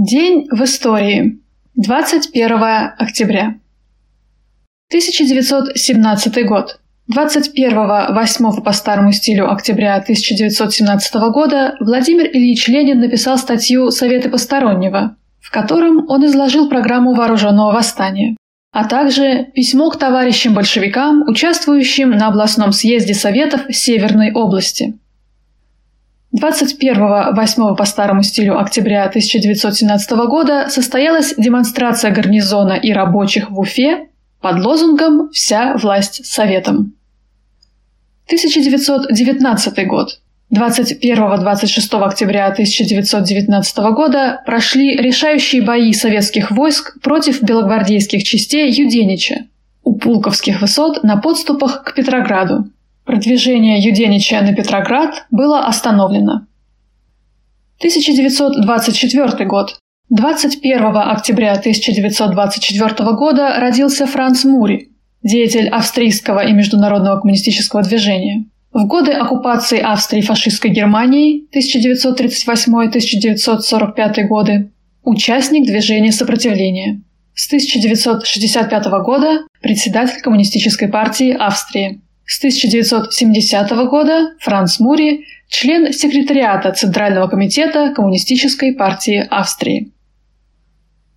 День в истории. 21 октября. 1917 год. 21-8 по старому стилю октября 1917 года Владимир Ильич Ленин написал статью «Советы постороннего», в котором он изложил программу вооруженного восстания, а также письмо к товарищам-большевикам, участвующим на областном съезде Советов Северной области. 21-8 по старому стилю октября 1917 года состоялась демонстрация гарнизона и рабочих в Уфе под лозунгом «Вся власть Советам». 1919 год. 21-26 октября 1919 года прошли решающие бои советских войск против белогвардейских частей Юденича у Пулковских высот на подступах к Петрограду. Продвижение Юденича на Петроград было остановлено. 1924 год. 21 октября 1924 года родился Франц Мюри, деятель австрийского и международного коммунистического движения. В годы оккупации Австрии фашистской Германии 1938-1945 годы участник движения сопротивления. С 1965 года председатель Коммунистической партии Австрии. С 1970 года Франц Мюри – член секретариата Центрального комитета Коммунистической партии Австрии.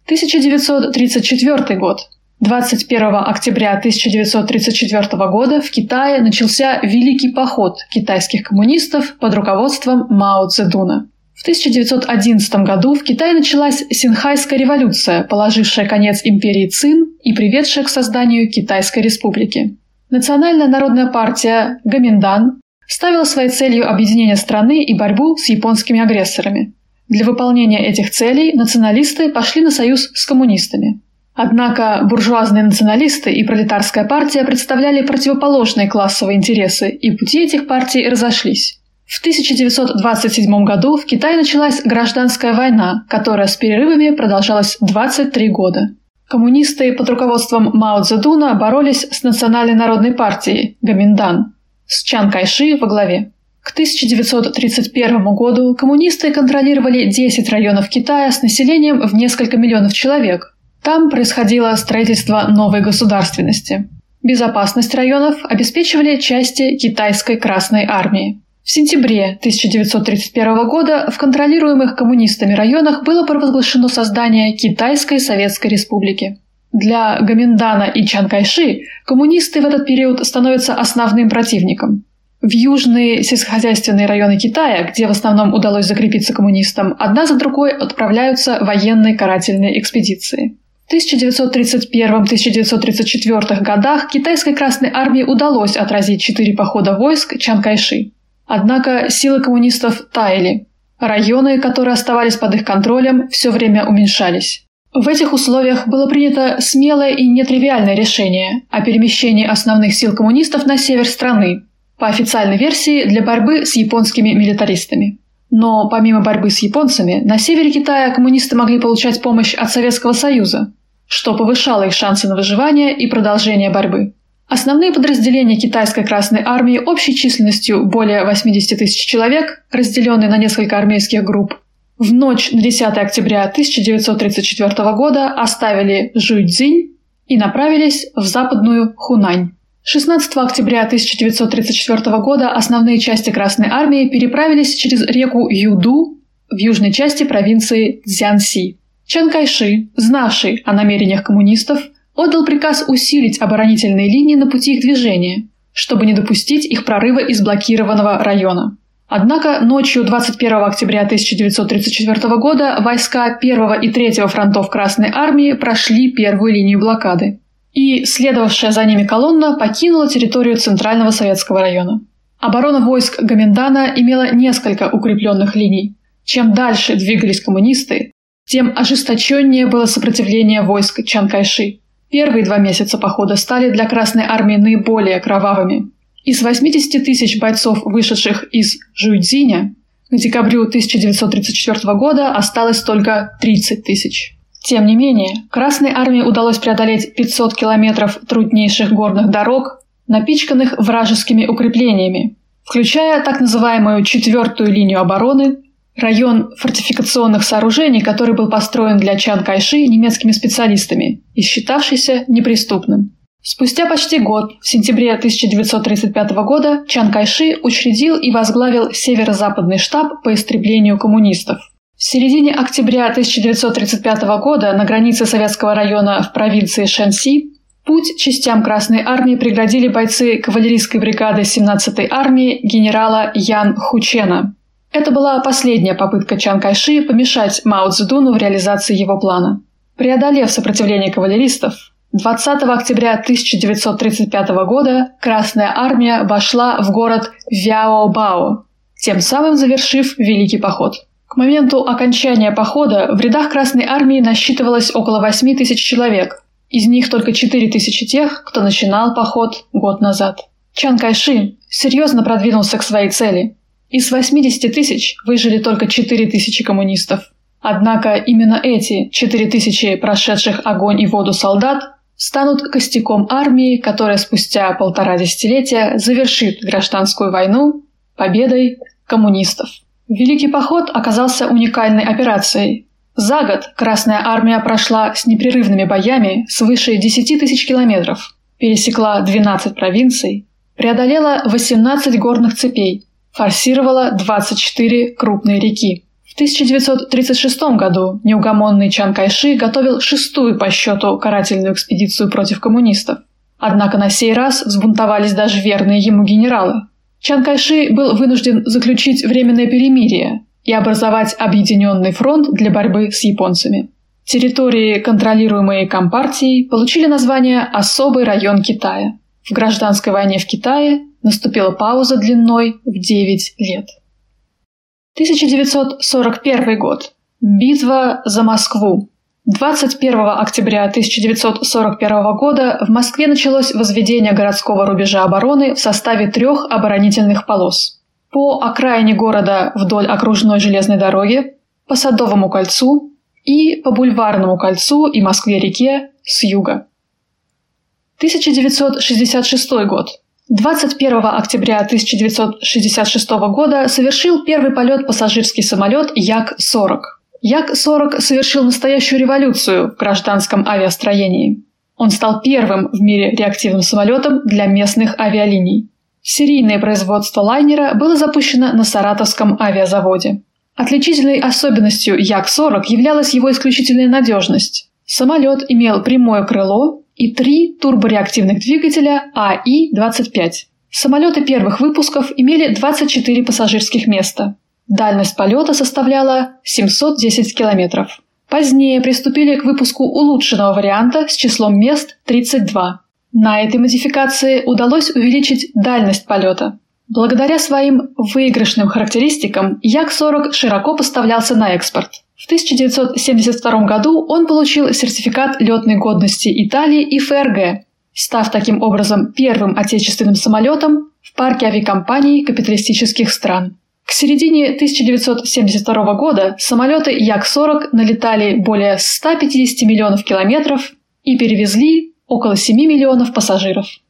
1934 год. 21 октября 1934 года в Китае начался Великий поход китайских коммунистов под руководством Мао Цзэдуна. В 1911 году в Китае началась Синьхайская революция, положившая конец империи Цин и приведшая к созданию Китайской республики. Национальная народная партия Гоминьдан ставила своей целью объединение страны и борьбу с японскими агрессорами. Для выполнения этих целей националисты пошли на союз с коммунистами. Однако буржуазные националисты и пролетарская партия представляли противоположные классовые интересы, и пути этих партий разошлись. В 1927 году в Китае началась гражданская война, которая с перерывами продолжалась 23 года. Коммунисты под руководством Мао Цзэдуна боролись с Национальной народной партией Гоминьдан, с Чан Кайши во главе. К 1931 году коммунисты контролировали 10 районов Китая с населением в несколько миллионов человек. Там происходило строительство новой государственности. Безопасность районов обеспечивали части Китайской Красной Армии. В сентябре 1931 года в контролируемых коммунистами районах было провозглашено создание Китайской Советской Республики. Для Гоминьдана и Чан Кайши коммунисты в этот период становятся основным противником. В южные сельскохозяйственные районы Китая, где в основном удалось закрепиться коммунистам, одна за другой отправляются военные карательные экспедиции. В 1931-1934 годах Китайской Красной Армии удалось отразить 4 похода войск Чан Кайши. Однако силы коммунистов таяли. Районы, которые оставались под их контролем, все время уменьшались. В этих условиях было принято смелое и нетривиальное решение о перемещении основных сил коммунистов на север страны, по официальной версии, для борьбы с японскими милитаристами. Но помимо борьбы с японцами, на севере Китая коммунисты могли получать помощь от Советского Союза, что повышало их шансы на выживание и продолжение борьбы. Основные подразделения Китайской Красной Армии общей численностью более 80 тысяч человек, разделенные на несколько армейских групп, в ночь на 10 октября 1934 года оставили Жуйцзинь и направились в западную Хунань. 16 октября 1934 года основные части Красной Армии переправились через реку Юду в южной части провинции Цзянси. Чан Кайши, знавший о намерениях коммунистов, отдал приказ усилить оборонительные линии на пути их движения, чтобы не допустить их прорыва из блокированного района. Однако ночью 21 октября 1934 года войска 1 и 3 фронтов Красной Армии прошли первую линию блокады, и следовавшая за ними колонна покинула территорию Центрального Советского района. Оборона войск Гоминьдана имела несколько укрепленных линий. Чем дальше двигались коммунисты, тем ожесточеннее было сопротивление войск Чан Кайши. Первые 2 месяца похода стали для Красной Армии наиболее кровавыми. Из 80 тысяч бойцов, вышедших из Жуйцзиня, к декабрю 1934 года осталось только 30 тысяч. Тем не менее, Красной Армии удалось преодолеть 500 километров труднейших горных дорог, напичканных вражескими укреплениями, включая так называемую 4-ю линию обороны, Район фортификационных сооружений, который был построен для Чан Кайши немецкими специалистами и считавшийся неприступным. Спустя почти год, в сентябре 1935 года, Чан Кайши учредил и возглавил северо-западный штаб по истреблению коммунистов. В середине октября 1935 года на границе советского района в провинции Шэньси путь частям Красной Армии преградили бойцы кавалерийской бригады 17-й армии генерала Ян Хучена. Это была последняя попытка Чан Кайши помешать Мао Цзэдуну в реализации его плана. Преодолев сопротивление кавалеристов, 20 октября 1935 года Красная Армия вошла в город Вяобао, тем самым завершив Великий поход. К моменту окончания похода в рядах Красной Армии насчитывалось около 8 тысяч человек, из них только 4 тысячи тех, кто начинал поход год назад. Чан Кайши серьезно продвинулся к своей цели. Из 80 тысяч выжили только 4 тысячи коммунистов. Однако именно эти 4 тысячи прошедших огонь и воду солдат станут костяком армии, которая спустя 1,5 десятилетия завершит гражданскую войну победой коммунистов. Великий поход оказался уникальной операцией. За год Красная Армия прошла с непрерывными боями свыше 10 тысяч километров, пересекла 12 провинций, преодолела 18 горных цепей, форсировала 24 крупные реки. В 1936 году неугомонный Чан Кайши готовил 6-ю по счету карательную экспедицию против коммунистов. Однако на сей раз взбунтовались даже верные ему генералы. Чан Кайши был вынужден заключить временное перемирие и образовать объединенный фронт для борьбы с японцами. Территории, контролируемые Компартией, получили название «Особый район Китая». В гражданской войне в Китае наступила пауза длиной в 9 лет. 1941 год. Битва за Москву. 21 октября 1941 года в Москве началось возведение городского рубежа обороны в составе 3 оборонительных полос. По окраине города вдоль окружной железной дороги, по Садовому кольцу и по Бульварному кольцу и Москве-реке с юга. 1966 год. 21 октября 1966 года совершил первый полет пассажирский самолет Як-40. Як-40 совершил настоящую революцию в гражданском авиастроении. Он стал первым в мире реактивным самолетом для местных авиалиний. Серийное производство лайнера было запущено на Саратовском авиазаводе. Отличительной особенностью Як-40 являлась его исключительная надежность. Самолет имел прямое крыло и 3 турбореактивных двигателя АИ-25. Самолеты первых выпусков имели 24 пассажирских места. Дальность полета составляла 710 километров. Позднее приступили к выпуску улучшенного варианта с числом мест 32. На этой модификации удалось увеличить дальность полета. Благодаря своим выигрышным характеристикам Як-40 широко поставлялся на экспорт. В 1972 году он получил сертификат летной годности Италии и ФРГ, став таким образом первым отечественным самолетом в парке авиакомпаний капиталистических стран. К середине 1972 года самолеты Як-40 налетали более 150 миллионов километров и перевезли около 7 миллионов пассажиров.